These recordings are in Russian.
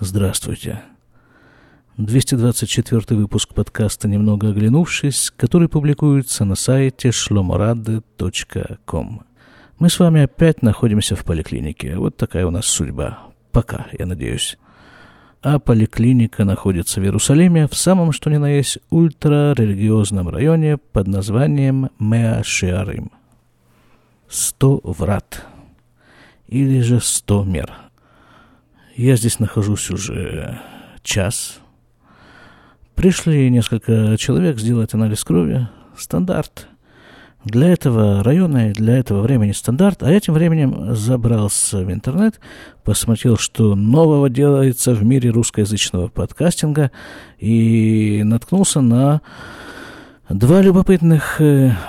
Здравствуйте. 224 выпуск подкаста «Немного оглянувшись», который публикуется на сайте шломрады.ком. Мы с вами опять находимся в поликлинике. Вот такая у нас судьба. Пока, я надеюсь. А поликлиника находится в Иерусалиме, в самом что ни на есть ультрарелигиозном районе под названием Меа-Шеарим. 100 врат. Или же 100 мер. Я здесь нахожусь уже час. Пришли несколько человек сделать анализ крови. Стандарт. Для этого района и для этого времени стандарт. А я тем временем забрался в интернет, посмотрел, что нового делается в мире русскоязычного подкастинга, и наткнулся на два любопытных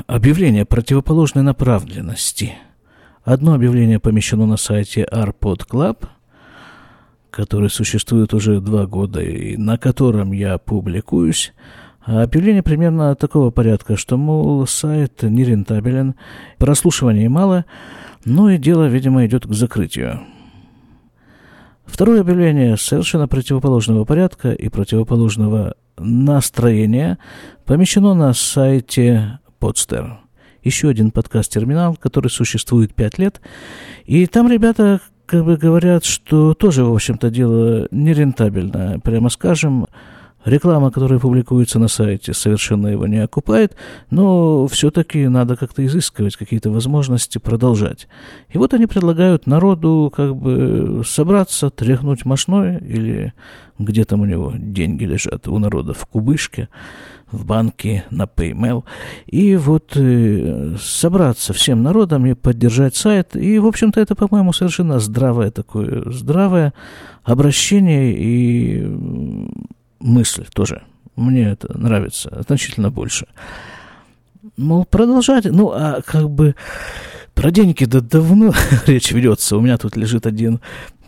объявления противоположной направленности. Одно объявление помещено на сайте rpod.club, который существует уже 2 года и на котором я публикуюсь. Объявление примерно такого порядка, что, мол, сайт нерентабелен, прослушиваний мало, но и дело, видимо, идет к закрытию. Второе объявление совершенно противоположного порядка и противоположного настроения помещено на сайте Podster. Еще один подкаст-терминал, который существует 5 лет, и там ребята как бы говорят, что тоже, в общем-то, дело нерентабельно, прямо скажем. Реклама, которая публикуется на сайте, совершенно его не окупает, но все-таки надо как-то изыскивать какие-то возможности продолжать. И вот они предлагают народу как бы собраться, тряхнуть мошной, или где там у него деньги лежат у народа, в кубышке, в банке, на PayPal, и вот собраться всем народом и поддержать сайт. И, в общем-то, это, по-моему, совершенно здравое обращение и... мысль тоже. Мне это нравится значительно больше. Мол, продолжать. Ну, а как бы про деньги-то давно речь ведется. У меня тут лежит один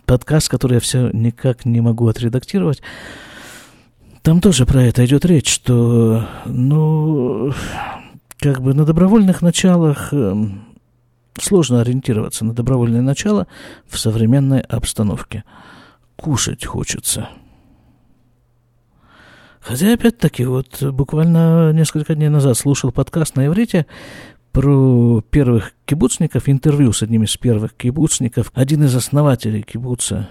подкаст, который я все никак не могу отредактировать. Там тоже про это идет речь, что, ну, как бы на добровольных началах сложно ориентироваться на добровольное начало в современной обстановке. Кушать хочется. Хотя, опять-таки, вот буквально несколько дней назад слушал подкаст на иврите про первых кибуцников, интервью с одним из первых кибуцников, один из основателей кибуца.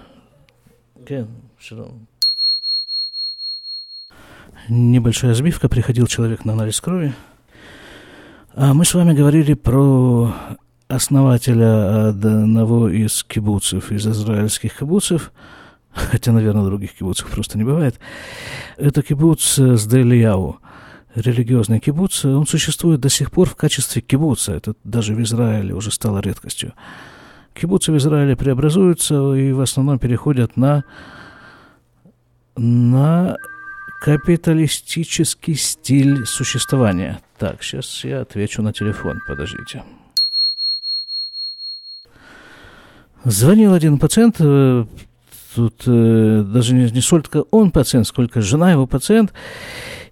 Небольшая сбивка, приходил человек на анализ крови. А мы с вами говорили про основателя одного из кибуцев, из израильских кибуцев, хотя, наверное, других кибуцев просто не бывает. Это кибуц Сде-Элияу, религиозный кибуц. Он существует до сих пор в качестве кибуца. Это даже в Израиле уже стало редкостью. Кибуцы в Израиле преобразуются и в основном переходят на капиталистический стиль существования. Так, сейчас я отвечу на телефон, подождите. Звонил один пациент... Тут даже не столько он пациент, сколько жена его пациент.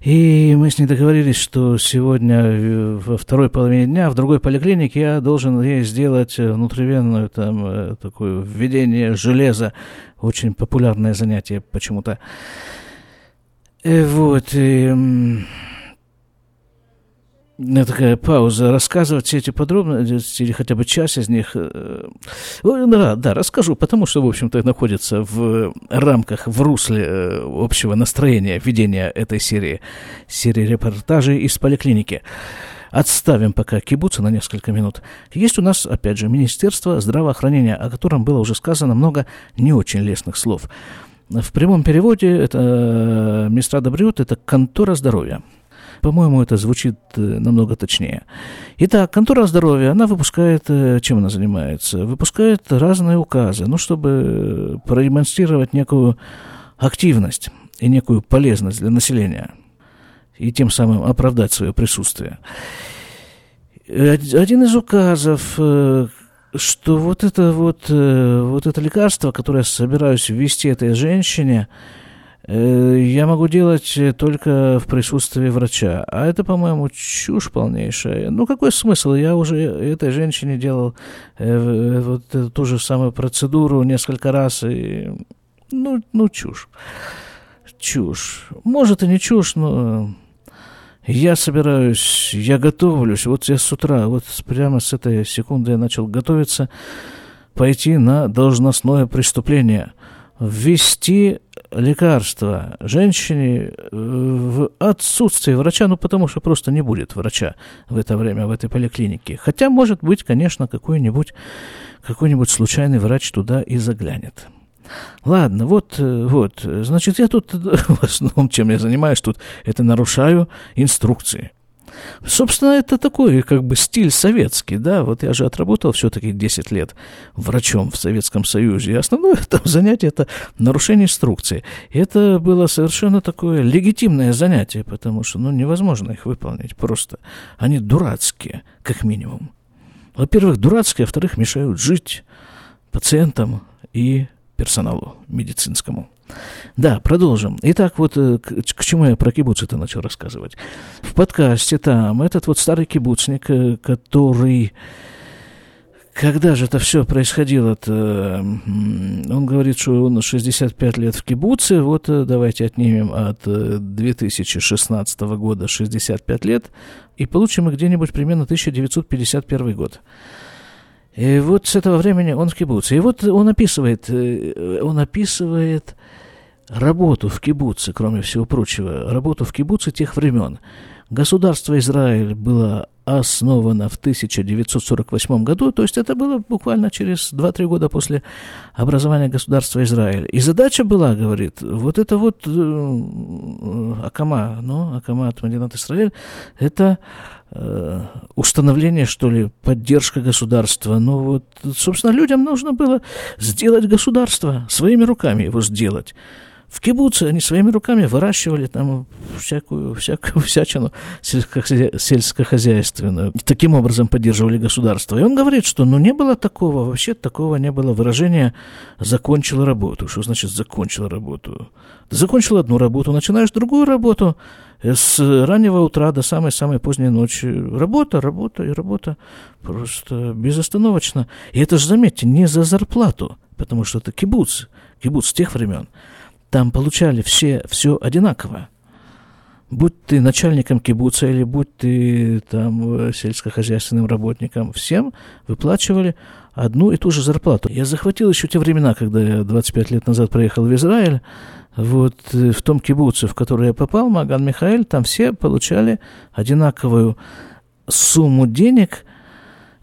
И мы с ней договорились, что сегодня во второй половине дня в другой поликлинике я должен ей сделать внутривенную там такое введение железа. Очень популярное занятие почему-то. Вот. Такая пауза. Рассказывать все эти подробности, или хотя бы часть из них... Да, расскажу, потому что, в общем-то, находится в рамках, в русле общего настроения, ведения этой серии репортажей из поликлиники. Отставим пока кибуца на несколько минут. Есть у нас, опять же, Министерство здравоохранения, о котором было уже сказано много не очень лестных слов. В прямом переводе это «Мистра Добрют» — это «контора здоровья». По-моему, это звучит намного точнее. Итак, контора здоровья, она выпускает... Чем она занимается? Выпускает разные указы, ну, чтобы продемонстрировать некую активность и некую полезность для населения, и тем самым оправдать свое присутствие. Один из указов... что вот это лекарство, которое я собираюсь ввести этой женщине... я могу делать только в присутствии врача. А это, по-моему, чушь полнейшая. Ну, какой смысл? Я уже этой женщине делал вот ту же самую процедуру несколько раз, и чушь. Чушь. Может, и не чушь, но я собираюсь, я готовлюсь. Вот я с утра, вот прямо с этой секунды я начал готовиться пойти на должностное преступление. Ввести лекарства женщине в отсутствие врача, ну, потому что просто не будет врача в это время в этой поликлинике. Хотя, может быть, конечно, какой-нибудь случайный врач туда и заглянет. Ладно, вот, значит, я тут в основном, чем я занимаюсь тут, это нарушаю инструкции. Собственно, это такой, как бы, стиль советский, да, вот я же отработал все-таки 10 лет врачом в Советском Союзе, и основное там занятие – это нарушение инструкции. И это было совершенно такое легитимное занятие, потому что, ну, невозможно их выполнить просто. Они дурацкие, как минимум. Во-первых, дурацкие, во-вторых, мешают жить пациентам и персоналу медицинскому. Да, продолжим. Итак, вот к чему я про кибуц-то начал рассказывать. В подкасте там этот вот старый кибуцник, который... Когда же это все происходило-то? Он говорит, что он 65 лет в кибуце. Вот давайте отнимем от 2016 года 65 лет и получим их где-нибудь примерно 1951 год. И вот с этого времени он в кибуце. И вот он описывает работу в кибуце, кроме всего прочего, работу в кибуце тех времен. Государство Израиль было основано в 1948 году, то есть это было буквально через 2-3 года после образования государства Израиль. И задача была, говорит, вот это вот Акама, ну, Акама от Мадинат Исраэль, это установление, что ли, поддержка государства. Ну, вот, собственно, людям нужно было сделать государство, своими руками его сделать. В кибуце они своими руками выращивали там всякую всячину сельскохозяйственную. И таким образом поддерживали государство. И он говорит, что ну, не было такого, вообще такого не было выражения «закончил работу». Что значит «закончил работу»? Ты закончил одну работу, начинаешь другую работу с раннего утра до самой-самой поздней ночи. Работа, работа и работа просто безостановочно. И это же, заметьте, не за зарплату, потому что это кибуц тех времен. Там получали все одинаково. Будь ты начальником кибуца или будь ты там сельскохозяйственным работником, всем выплачивали одну и ту же зарплату. Я захватил еще те времена, когда я 25 лет назад приехал в Израиль. Вот в том кибуце, в который я попал, Маган Михаэль, там все получали одинаковую сумму денег.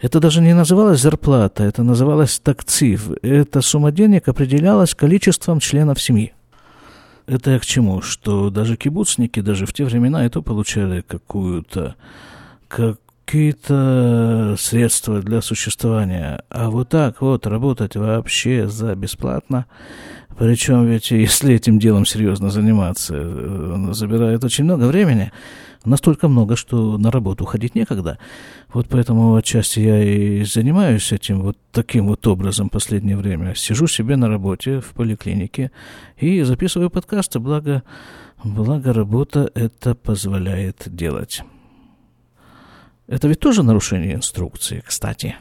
Это даже не называлось зарплата, это называлось такцив. Эта сумма денег определялась количеством членов семьи. Это я к чему? Что даже кибуцники, даже в те времена и то получали какие-то средства для существования. А вот так вот работать вообще за бесплатно, причем ведь если этим делом серьезно заниматься, забирает очень много времени, настолько много, что на работу ходить некогда. Вот поэтому отчасти я и занимаюсь этим вот таким вот образом в последнее время. Сижу себе на работе в поликлинике и записываю подкасты, благо работа это позволяет делать. Это ведь тоже нарушение инструкции, кстати.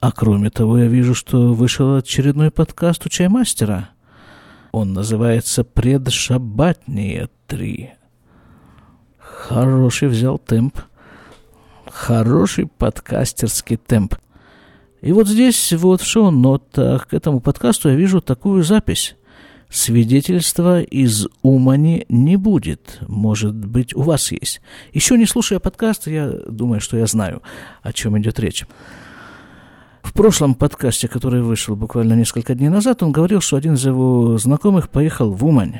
А кроме того, я вижу, что вышел очередной подкаст у Чаймастера. Он называется «Предшабатнее 3». Хороший взял темп. Хороший подкастерский темп. И вот здесь, вот в шоу-нотах к этому подкасту я вижу такую запись. Свидетельства из Умани не будет. Может быть, у вас есть. Еще не слушая подкаст, я думаю, что я знаю, о чем идет речь. В прошлом подкасте, который вышел буквально несколько дней назад, он говорил, что один из его знакомых поехал в Умань.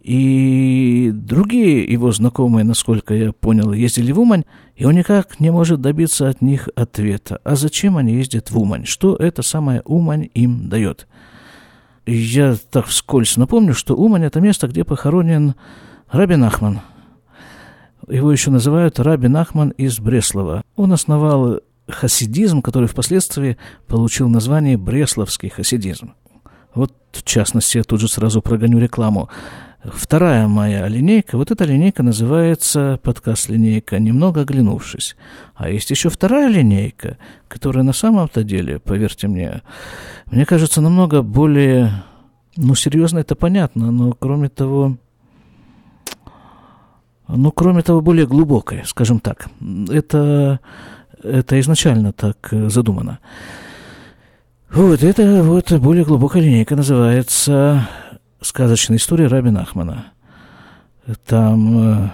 И другие его знакомые, насколько я понял, ездили в Умань, и он никак не может добиться от них ответа. А зачем они ездят в Умань? Что эта самая Умань им дает? Я так вскользь напомню, что Умань – это место, где похоронен Раби Нахман. Его еще называют Раби Нахман из Бреслова. Он основал хасидизм, который впоследствии получил название «Бресловский хасидизм». Вот, в частности, я тут же сразу прогоню рекламу. Вторая моя линейка, вот эта линейка называется подкаст-линейка «Немного оглянувшись». А есть еще вторая линейка, которая на самом-то деле, поверьте мне кажется, намного более, серьезно это понятно, но кроме того, более глубокая, скажем так. Это изначально так задумано. Вот, это вот более глубокая линейка называется «Сказочная история Раби Нахмана». Там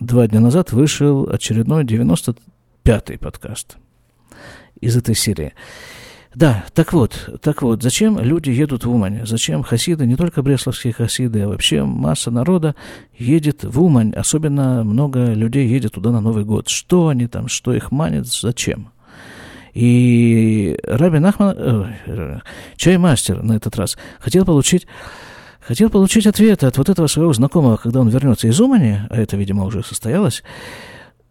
2 дня назад вышел очередной 95-й подкаст из этой серии. Да, так вот, зачем люди едут в Умань? Зачем хасиды, не только бресловские хасиды, а вообще масса народа едет в Умань, особенно много людей едет туда на Новый год. Что они там, что их манит, зачем? И Раби Нахман, Чаймастер на этот раз, хотел получить ответы от вот этого своего знакомого, когда он вернется из Умани, а это, видимо, уже состоялось,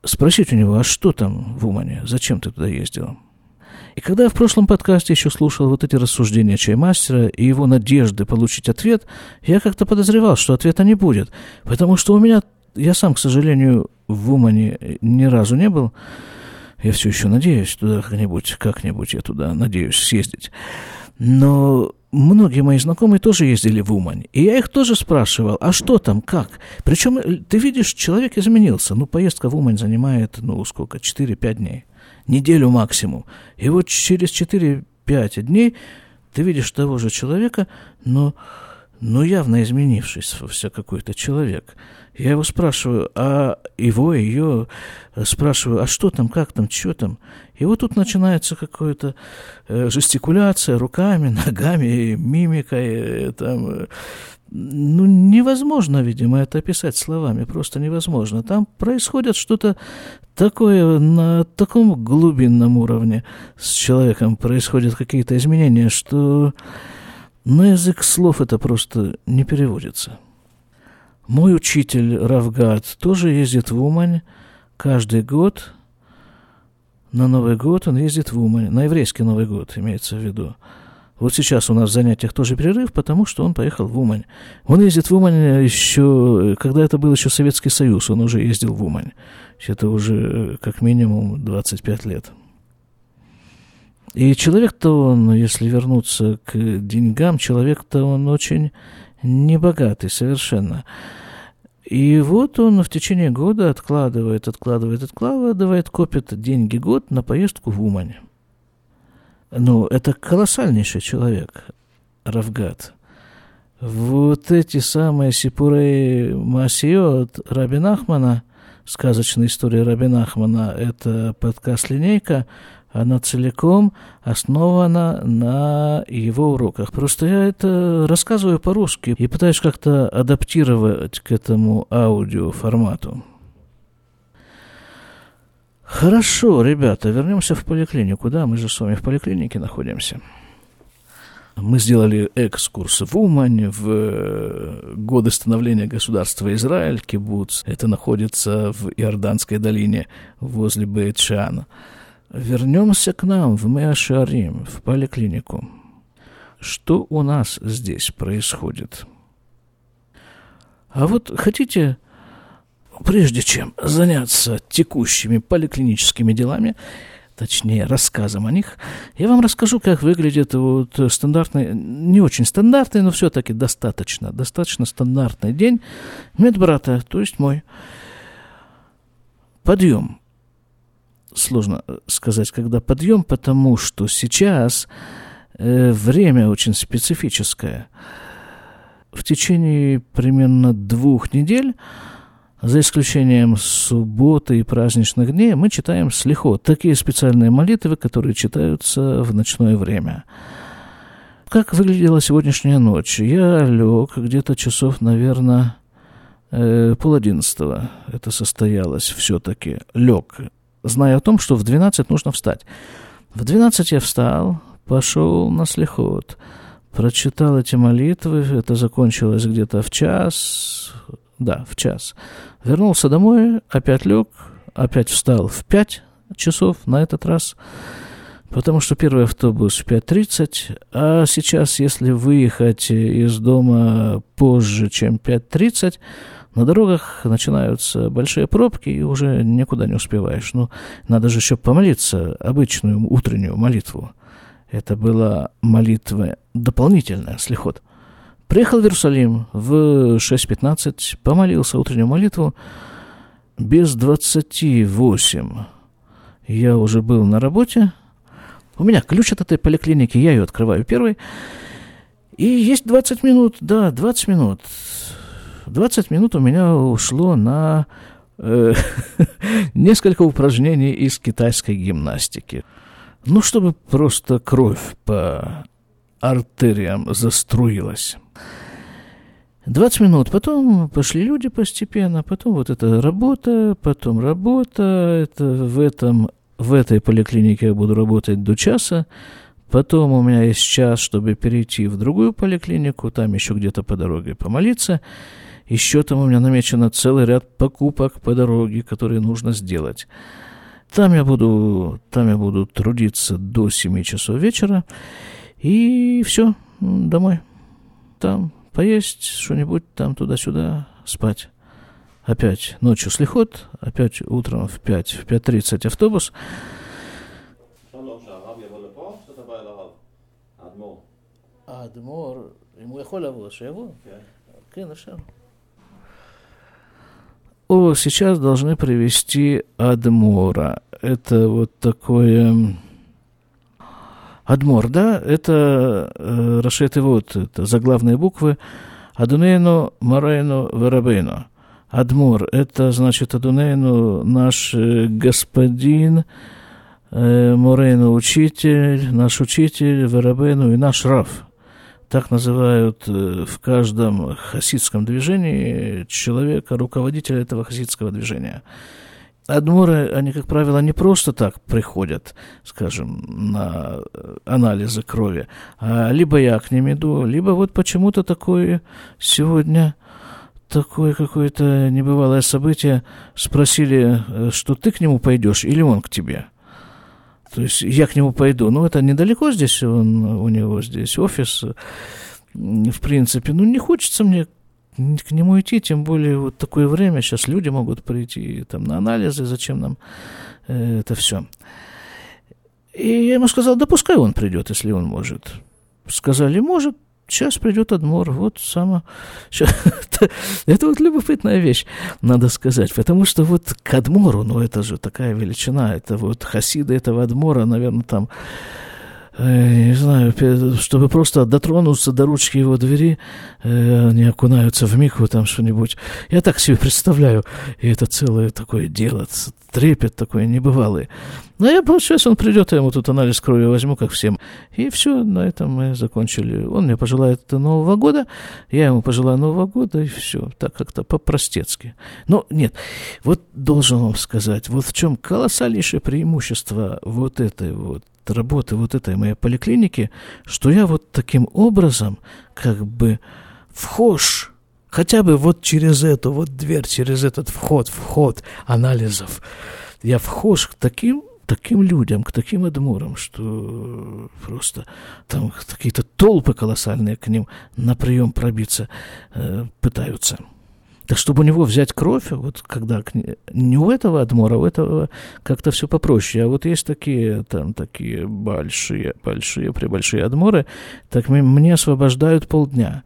спросить у него, а что там в Умани, зачем ты туда ездил? И когда я в прошлом подкасте еще слушал вот эти рассуждения Чаймастера и его надежды получить ответ, я как-то подозревал, что ответа не будет, потому что я сам, к сожалению, в Умани ни разу не был. Я все еще надеюсь туда как-нибудь я туда надеюсь съездить. Но многие мои знакомые тоже ездили в Умань. И я их тоже спрашивал, а что там, как? Причем, ты видишь, человек изменился. Поездка в Умань занимает, 4-5 дней. Неделю максимум. И вот через 4-5 дней ты видишь того же человека, но явно изменившийся какой-то человек. Я его спрашиваю, а что там, как там, что там? И вот тут начинается какая-то жестикуляция руками, ногами, мимикой. Невозможно, видимо, это описать словами, просто невозможно. Там происходит что-то такое, на таком глубинном уровне с человеком происходят какие-то изменения, что на язык слов это просто не переводится. Мой учитель Рафгат тоже ездит в Умань каждый год. На Новый год он ездит в Умань. На еврейский Новый год имеется в виду. Вот сейчас у нас в занятиях тоже перерыв, потому что он поехал в Умань. Он ездит в Умань еще, когда это был еще Советский Союз, он уже ездил в Умань. Это уже как минимум 25 лет. И человек-то он, если вернуться к деньгам, человек-то он очень небогатый совершенно. И вот он в течение года откладывает, копит деньги год на поездку в Умань. Это колоссальнейший человек, Рафгат. Вот эти самые сипурей Масиот Раби Нахмана, сказочная история Раби Нахмана, это подкаст-линейка, она целиком основана на его уроках. Просто я это рассказываю по-русски и пытаюсь как-то адаптировать к этому аудиоформату. Хорошо, ребята, вернемся в поликлинику. Да, мы же с вами в поликлинике находимся. Мы сделали экскурс в Умань в годы становления государства Израиль, кибуц. Это находится в Иорданской долине возле Бейтшана. Вернемся к нам в Меа-Шеарим, в поликлинику. Что у нас здесь происходит? А вот хотите, прежде чем заняться текущими поликлиническими делами, точнее, рассказом о них, я вам расскажу, как выглядит стандартный, не очень стандартный, но все-таки достаточно стандартный день медбрата, то есть мой. Подъем. Сложно сказать, когда подъем, потому что сейчас время очень специфическое. В течение примерно 2 недель, за исключением субботы и праздничных дней, мы читаем слихот, такие специальные молитвы, которые читаются в ночное время. Как выглядела сегодняшняя ночь? Я лег где-то часов, наверное, 10:30. Это состоялось все-таки. Лег. Зная о том, что в 12 нужно встать. В 12 я встал, пошел на слихот, прочитал эти молитвы, это закончилось где-то в час. Вернулся домой, опять лег, опять встал в 5 часов на этот раз, потому что первый автобус в 5:30, а сейчас, если выехать из дома позже, чем 5:30, на дорогах начинаются большие пробки, и уже никуда не успеваешь. Ну, надо же еще помолиться, обычную утреннюю молитву. Это была молитва дополнительная, слихот. Приехал в Иерусалим в 6:15, помолился утреннюю молитву, без 7:40. Я уже был на работе. У меня ключ от этой поликлиники, я ее открываю первой. И есть 20 минут, да, 20 минут. 20 минут у меня ушло на несколько упражнений из китайской гимнастики. Ну, чтобы просто кровь по артериям заструилась. 20 минут, потом пошли люди постепенно, потом вот эта работа, потом работа, это в этой поликлинике я буду работать до часа, потом у меня есть час, чтобы перейти в другую поликлинику, там еще где-то по дороге помолиться, еще там у меня намечено целый ряд покупок по дороге, которые нужно сделать. Там я буду трудиться до 7 часов вечера, и все, домой, там поесть, что-нибудь там туда-сюда, спать. Опять ночью слихот, опять утром в 5:30 автобус. Адмор, ему яхолаву, что его? Конечно. О, сейчас должны привезти адмора. Это вот такое... Адмор, да, это Рашет и вот, это заглавные буквы Адунейну, Марейну, Верабейну. Адмор, это значит Адунейну, наш господин, Морейну, учитель, наш учитель, Верабейну и наш Рав. Так называют в каждом хасидском движении человека, руководителя этого хасидского движения. Адморы, они, как правило, не просто так приходят, скажем, на анализы крови, а либо я к ним иду, либо вот почему-то такое сегодня, такое какое-то небывалое событие, спросили, что ты к нему пойдешь или он к тебе. То есть я к нему пойду. Ну, это недалеко здесь, у него здесь офис, в принципе. Ну, не хочется мне к нему идти, тем более вот такое время, сейчас люди могут прийти там, на анализы, зачем нам это все. И я ему сказал, да пускай он придет, если он может. Сказали, может, сейчас придет адмор, вот сама. Это вот любопытная вещь, надо сказать, потому что вот к адмору, ну это же такая величина, это вот хасиды этого адмора, наверное, там... не знаю, чтобы просто дотронуться до ручки его двери, они окунаются в микву, там что-нибудь. Я так себе представляю, и это целое такое дело, трепет такой небывалый. Но я, сейчас он придет, я ему тут анализ крови возьму, как всем. И все, на этом мы закончили. Он мне пожелает Нового года, я ему пожелаю Нового года, и все, так как-то по-простецки. Но нет, вот должен вам сказать, вот в чем колоссальнейшее преимущество вот этой вот работы вот этой моей поликлиники, что я вот таким образом как бы вхож, хотя бы вот через эту вот дверь, через этот вход анализов, я вхож к таким людям, к таким адморам, что просто там какие-то толпы колоссальные к ним на прием пробиться пытаются. Так чтобы у него взять кровь, вот когда не у этого адмора, у этого как-то все попроще. А вот есть такие большие адморы, так мне освобождают полдня.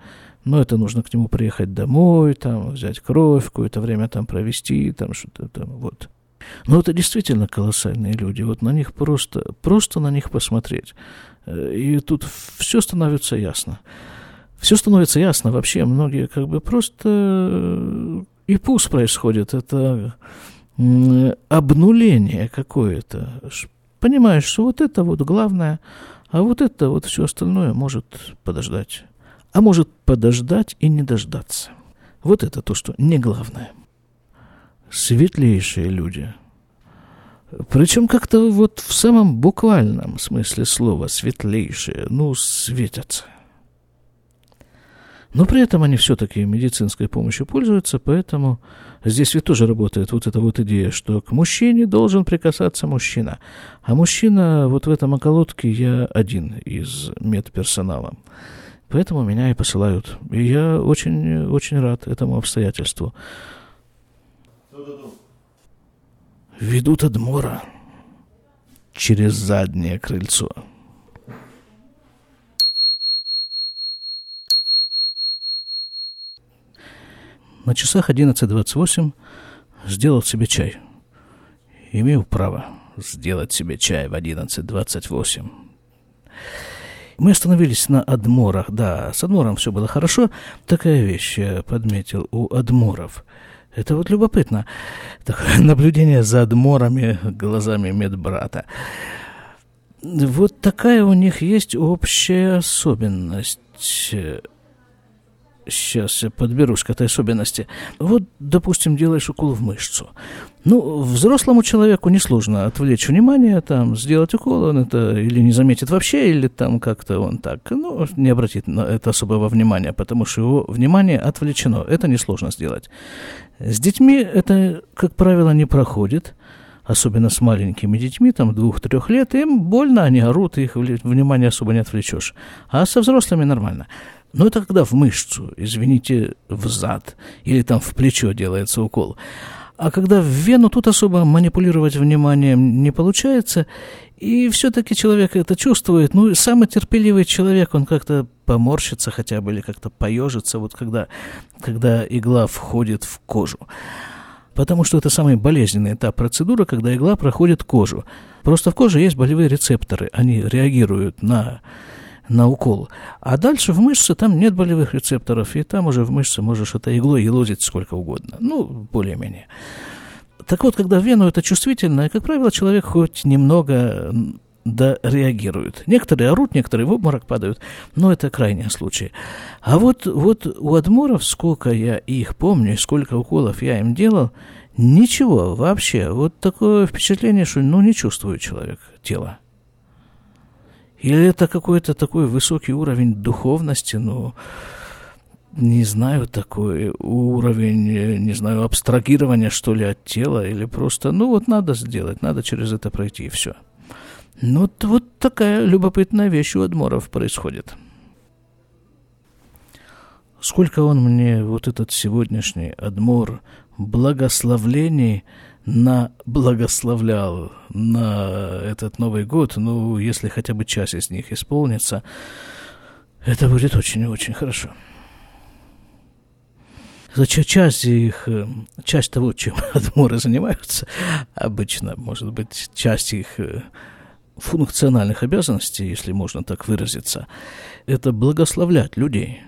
Но это нужно к нему приехать домой, там, взять кровь, какое-то время там провести, там что-то там, вот. Но это действительно колоссальные люди, вот на них просто на них посмотреть. И тут все становится ясно. Все становится ясно вообще, многие как бы просто и пусть происходит, это обнуление какое-то. Понимаешь, что вот это вот главное, а вот это вот все остальное может подождать. А может подождать и не дождаться. Вот это то, что не главное. Светлейшие люди. Причем как-то вот в самом буквальном смысле слова светлейшие, ну, светятся. Но при этом они все-таки медицинской помощью пользуются, поэтому здесь ведь тоже работает вот эта вот идея, что к мужчине должен прикасаться мужчина. А мужчина вот в этом околотке, я один из медперсонала. Поэтому меня и посылают. И я очень, очень рад этому обстоятельству. Ведут Адмора через заднее крыльцо. На часах 11:28 сделал себе чай. Имею право сделать себе чай в 11:28. Мы остановились на адморах. Да, с адмором все было хорошо. Такая вещь я подметил у адморов. Это вот любопытно. Такое наблюдение за адморами глазами медбрата. Вот такая у них есть общая особенность. Сейчас я подберусь к этой особенности. Вот, допустим, делаешь укол в мышцу. Ну, взрослому человеку несложно отвлечь внимание, там, сделать укол, он это или не заметит вообще, или там как-то он так, ну, не обратит на это особого внимания, потому что его внимание отвлечено. Это несложно сделать. С детьми это, как правило, не проходит. Особенно с маленькими детьми, там, 2-3 лет, им больно, они орут, их внимание особо не отвлечешь. А со взрослыми нормально. Но это когда в мышцу, извините, в зад, или там в плечо делается укол. А когда в вену, тут особо манипулировать вниманием не получается, и все-таки человек это чувствует. Ну, самый терпеливый человек, он как-то поморщится хотя бы, или как-то поежится, вот когда игла входит в кожу. Потому что это самый болезненный этап процедуры, когда игла проходит кожу. Просто в коже есть болевые рецепторы, они реагируют на укол. А дальше в мышце там нет болевых рецепторов, и там уже в мышце можешь этой иглой елозить сколько угодно. Ну, более-менее. Так вот, когда в вену это чувствительно, и, как правило, человек хоть немного реагирует. Некоторые орут, некоторые в обморок падают, но это крайний случай. А вот у адморов, сколько я их помню, сколько уколов я им делал, ничего вообще. Вот такое впечатление, что ну не чувствует человек тело. Или это какой-то такой высокий уровень духовности, ну, не знаю, такой уровень, не знаю, абстрагирования, что ли, от тела, или просто, ну, вот надо сделать, надо через это пройти, и все. Ну, вот такая любопытная вещь у адморов происходит. Сколько он мне, вот этот сегодняшний адмор, благословлений благословлял на этот Новый год. Ну, если хотя бы часть из них исполнится, это будет очень-очень хорошо. Часть того, чем адморы занимаются, обычно, может быть, часть их функциональных обязанностей, если можно так выразиться, это благословлять людей.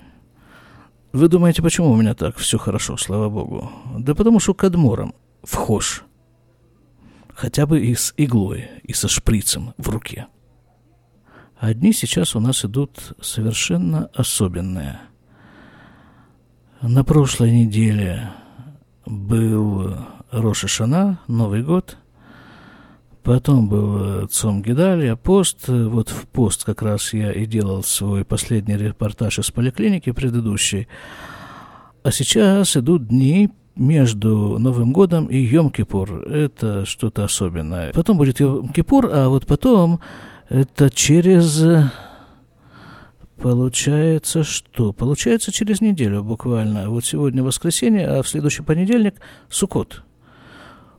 Вы думаете, почему у меня так все хорошо, слава богу? Да потому что к адморам вхож, хотя бы и с иглой, и со шприцем в руке. Одни сейчас у нас идут совершенно особенные. На прошлой неделе был Рош Ашана, Новый год. Потом был Цом Гедалия, пост. Вот в пост как раз я и делал свой последний репортаж из поликлиники предыдущий. А сейчас идут дни между Новым годом и Йом-Кипур. Это что-то особенное. Потом будет Йом-Кипур, а вот потом это через... Получается что? Получается через неделю буквально. Вот сегодня воскресенье, а в следующий понедельник Суккот.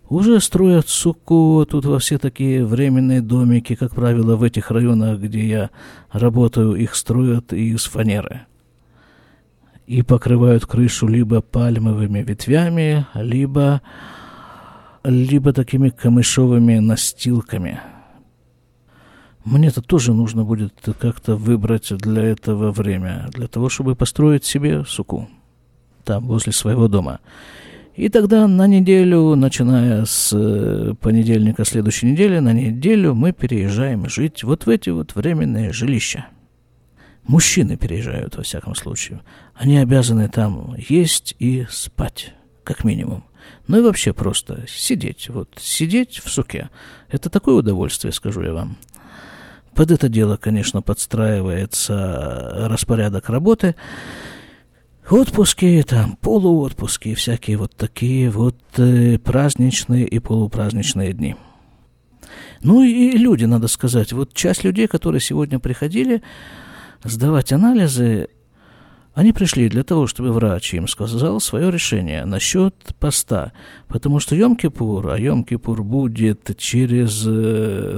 Уже строят Суккот тут во все такие временные домики, как правило, в этих районах, где я работаю, их строят из фанеры. И покрывают крышу либо пальмовыми ветвями, либо такими камышовыми настилками. Мне-то тоже нужно будет как-то выбрать для этого время, для того, чтобы построить себе суку там, возле своего дома. И тогда на неделю, начиная с понедельника следующей недели, на неделю мы переезжаем жить вот в эти вот временные жилища. Мужчины переезжают, во всяком случае. Они обязаны там есть и спать, как минимум. Ну и вообще просто сидеть, вот сидеть в суке. Это такое удовольствие, скажу я вам. Под это дело, конечно, подстраивается распорядок работы. отпуски, там полуотпуски, всякие вот такие вот праздничные и полупраздничные дни. Ну и люди, надо сказать, вот часть людей, которые сегодня приходили сдавать анализы, они пришли для того, чтобы врач им сказал свое решение насчет поста, потому что Йом-Кипур, а Йом-Кипур будет через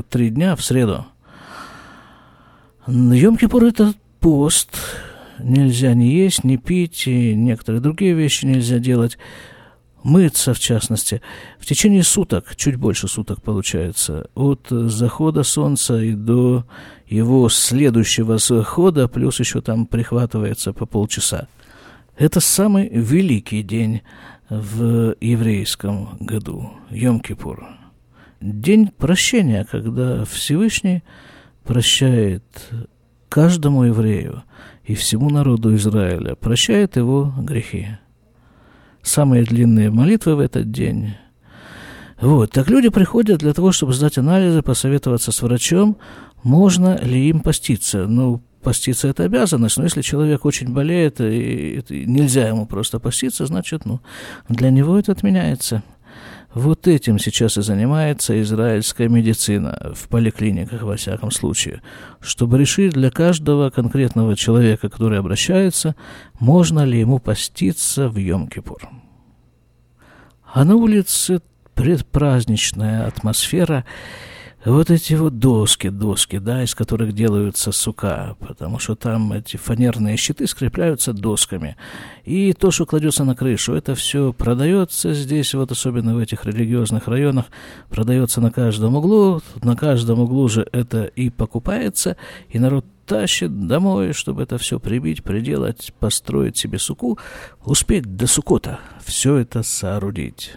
3 дня, в среду. Йом-Кипур – это пост, нельзя ни есть, ни пить, и некоторые другие вещи нельзя делать. Мыться, в частности, в течение суток, чуть больше суток получается, от захода солнца и до его следующего захода, плюс еще там прихватывается по полчаса. Это самый великий день в еврейском году, Йом-Кипур. День прощения, когда Всевышний прощает каждому еврею и всему народу Израиля, прощает его грехи. Самые длинные молитвы в этот день. Вот. Так люди приходят для того, чтобы сдать анализы, посоветоваться с врачом, можно ли им поститься. Ну, поститься – это обязанность, но если человек очень болеет, и нельзя ему просто поститься, значит, ну, для него это отменяется. Вот этим сейчас и занимается израильская медицина в поликлиниках, во всяком случае, чтобы решить для каждого конкретного человека, который обращается, можно ли ему поститься в Йом-Кипур. А на улице предпраздничная атмосфера. Вот эти вот доски, да, из которых делаются сука, потому что там эти фанерные щиты скрепляются досками. И то, что кладется на крышу, это все продается здесь, вот особенно в этих религиозных районах, продается на каждом углу же это и покупается, и народ тащит домой, чтобы это все прибить, приделать, построить себе суку, успеть до Суккота все это соорудить.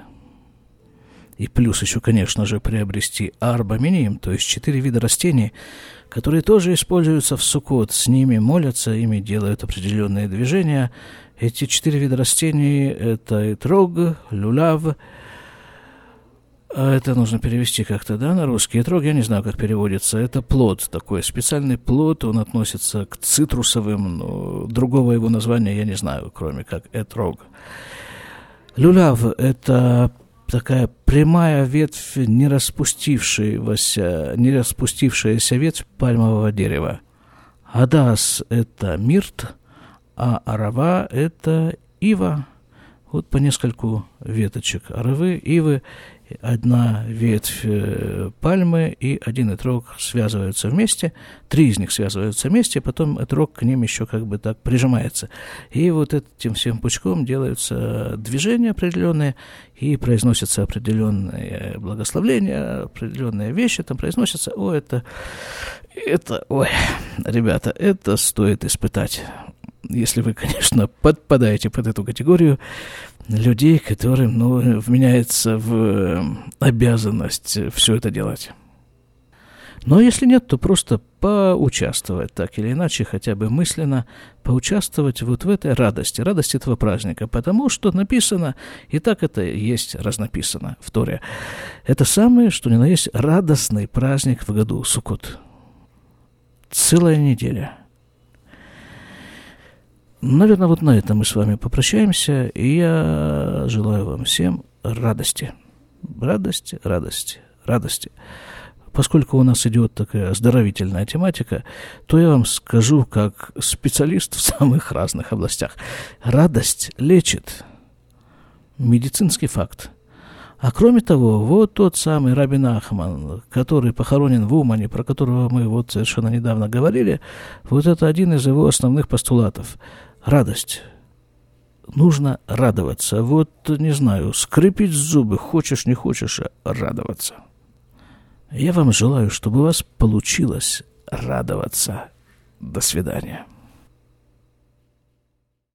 И плюс еще, конечно же, приобрести арбаминим, то есть 4 вида растений, которые тоже используются в Суккот. С ними молятся, ими делают определенные движения. Эти 4 вида растений – это этрог, люлав. А это нужно перевести как-то, да, на русский. Этрог, я не знаю, как переводится. Это плод такой, специальный плод. Он относится к цитрусовым, но другого его названия я не знаю, кроме как этрог. Люлав – это такая прямая ветвь, не распустившаяся ветвь пальмового дерева. Адас – это мирт, а арава – это ива. Вот по нескольку веточек аравы, ивы, одна ветвь пальмы и один этрог связываются вместе, 3 из них связываются вместе, потом этрог к ним еще как бы так прижимается. И вот этим всем пучком делаются движения определенные, и произносятся определенные благословления, определенные вещи там произносятся. О, ребята, это стоит испытать. Если вы, конечно, подпадаете под эту категорию людей, которым, ну, вменяется в обязанность все это делать. Но если нет, то просто поучаствовать, так или иначе, хотя бы мысленно поучаствовать вот в этой радости этого праздника, потому что написано, и так это и есть разнаписано в Торе. Это самое, что ни на есть, радостный праздник в году, Суккот. Целая неделя. Наверное, вот на этом мы с вами попрощаемся, и я желаю вам всем радости. Поскольку у нас идет такая оздоровительная тематика, то я вам скажу, как специалист в самых разных областях. Радость лечит. Медицинский факт. А кроме того, вот тот самый Раби Нахман, который похоронен в Умане, про которого мы вот совершенно недавно говорили, вот это один из его основных постулатов. Радость. Нужно радоваться. Вот, не знаю, скрипеть зубы, хочешь, не хочешь, а радоваться. Я вам желаю, чтобы у вас получилось радоваться. До свидания.